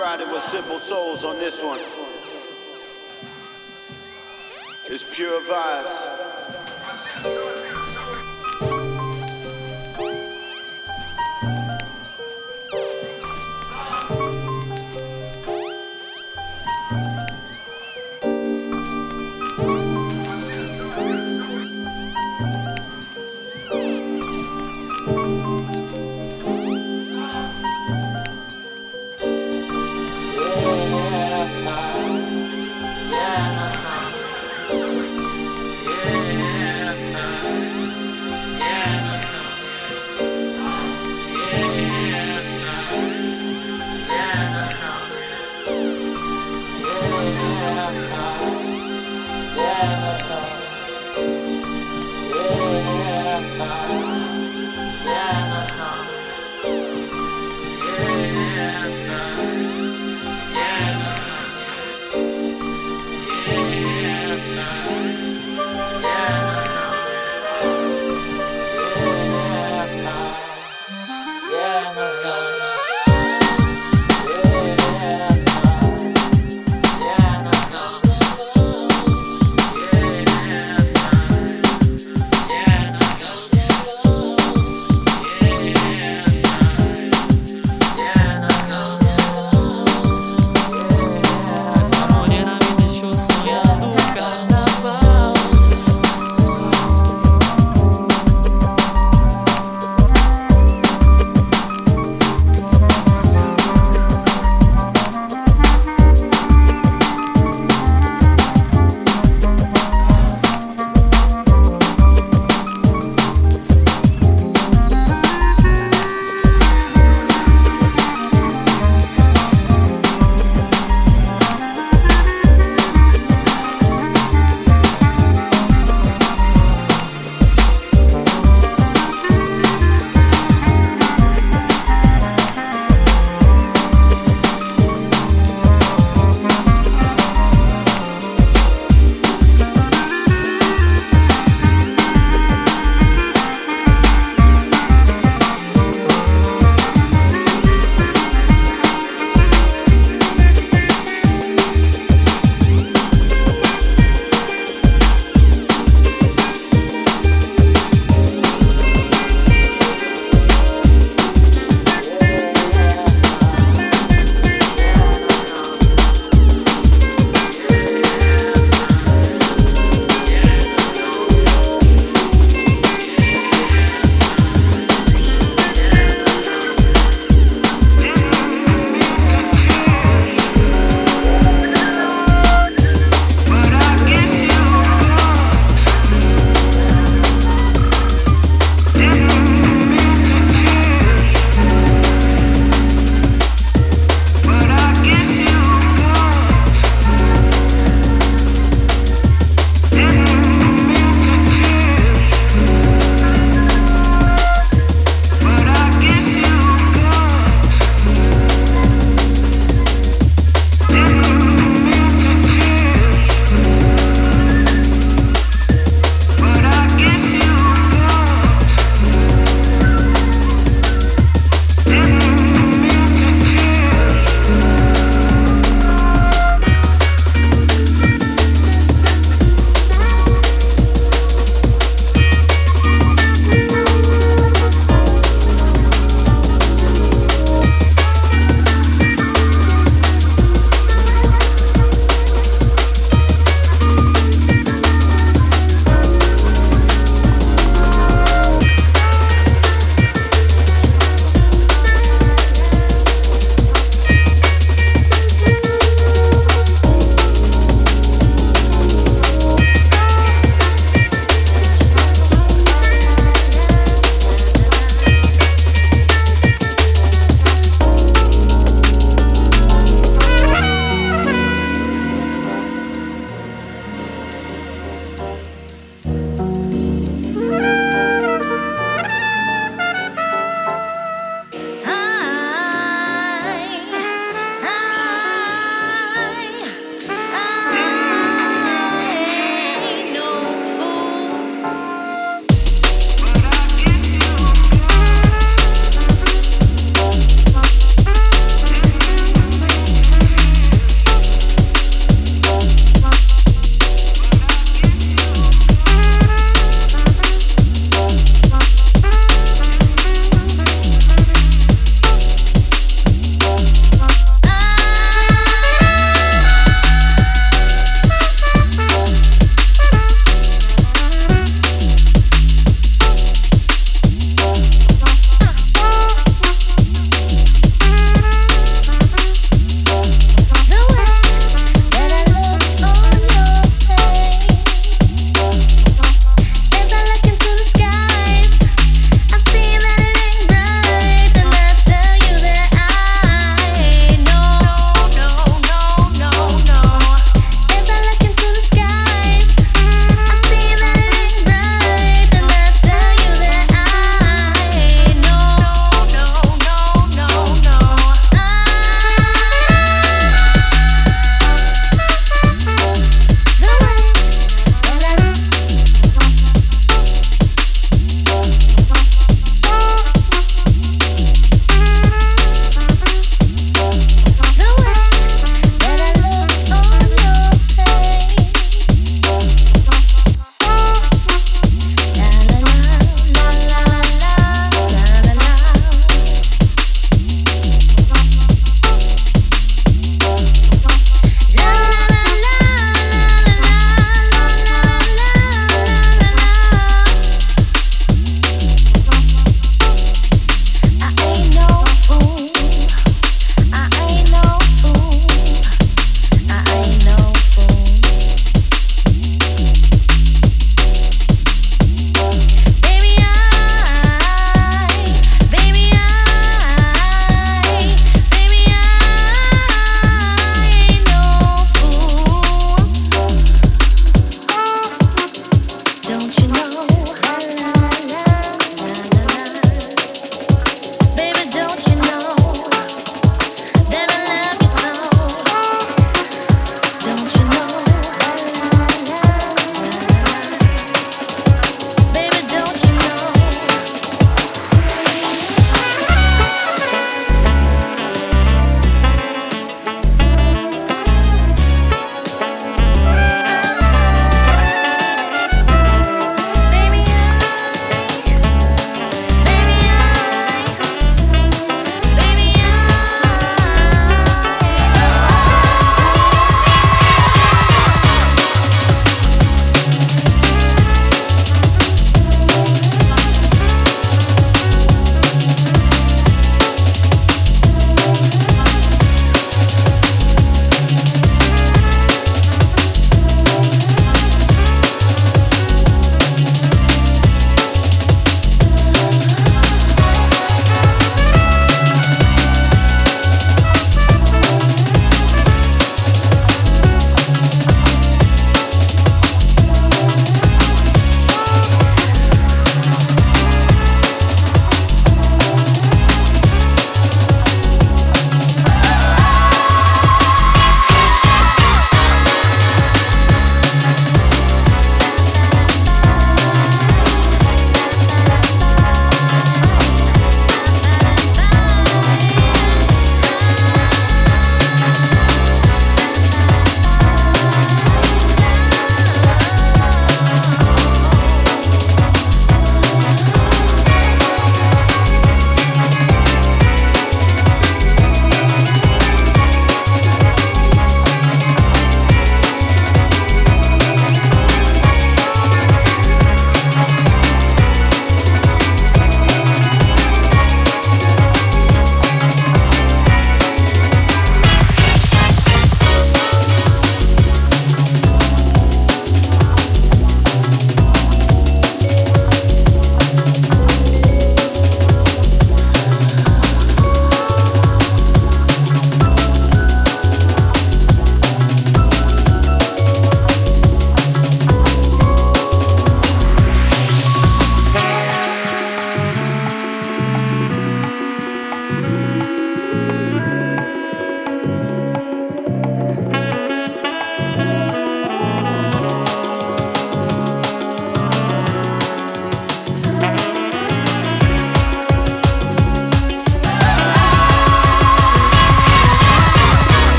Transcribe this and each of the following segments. riding with Simple Souls on this one. It's pure vibes. Yeah.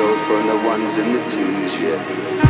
souls burn the ones and the twos, yeah.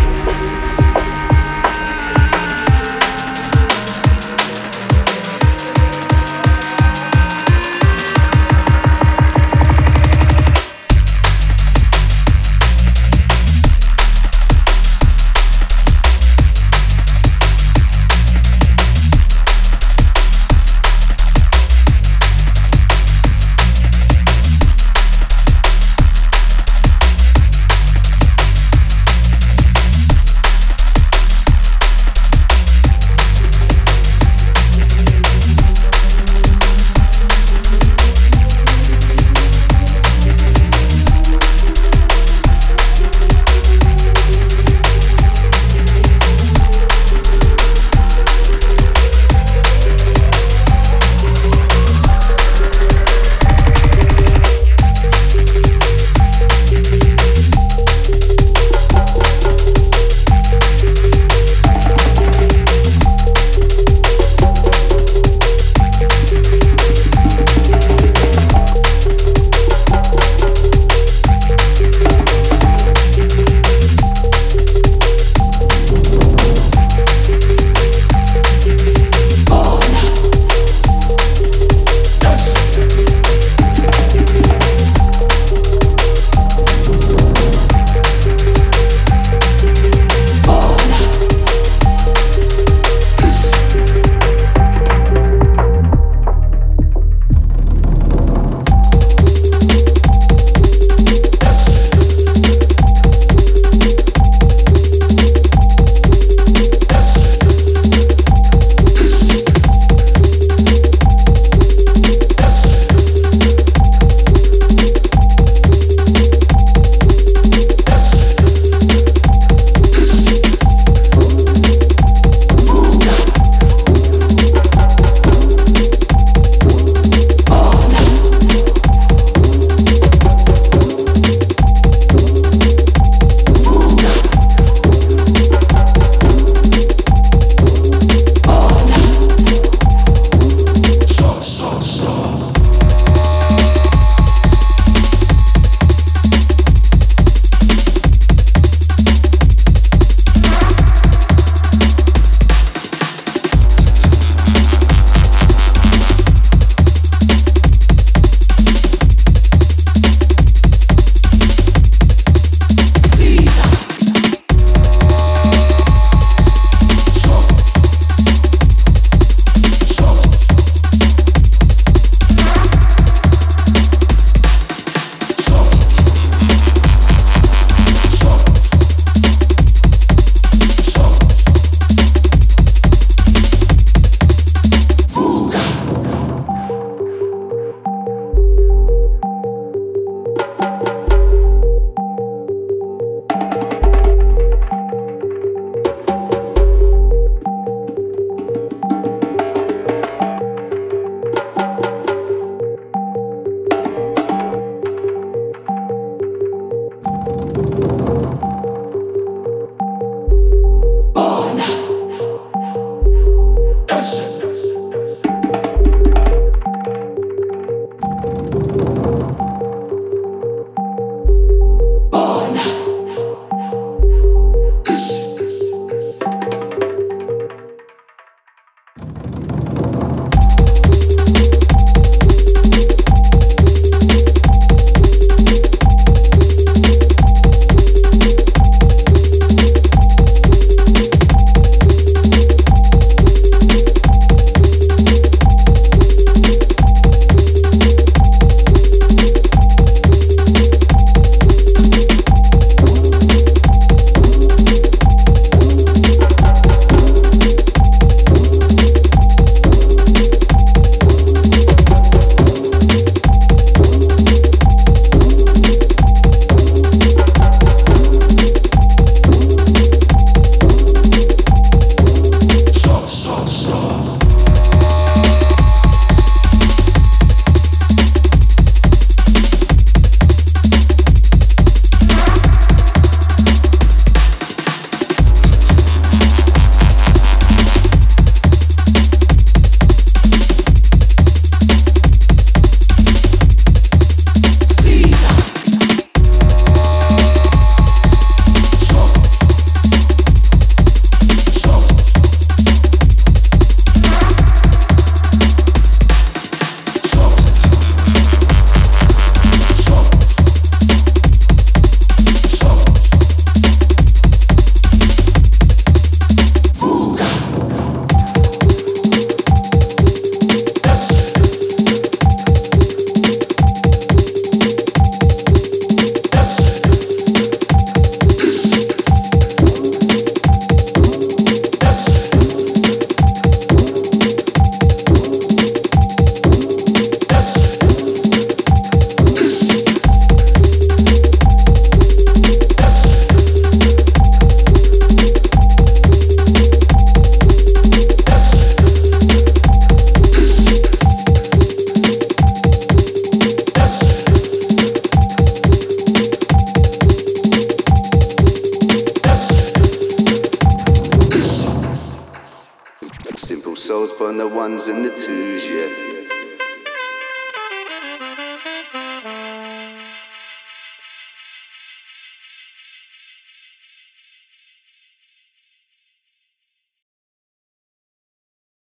souls, but no ones in the twos, yeah.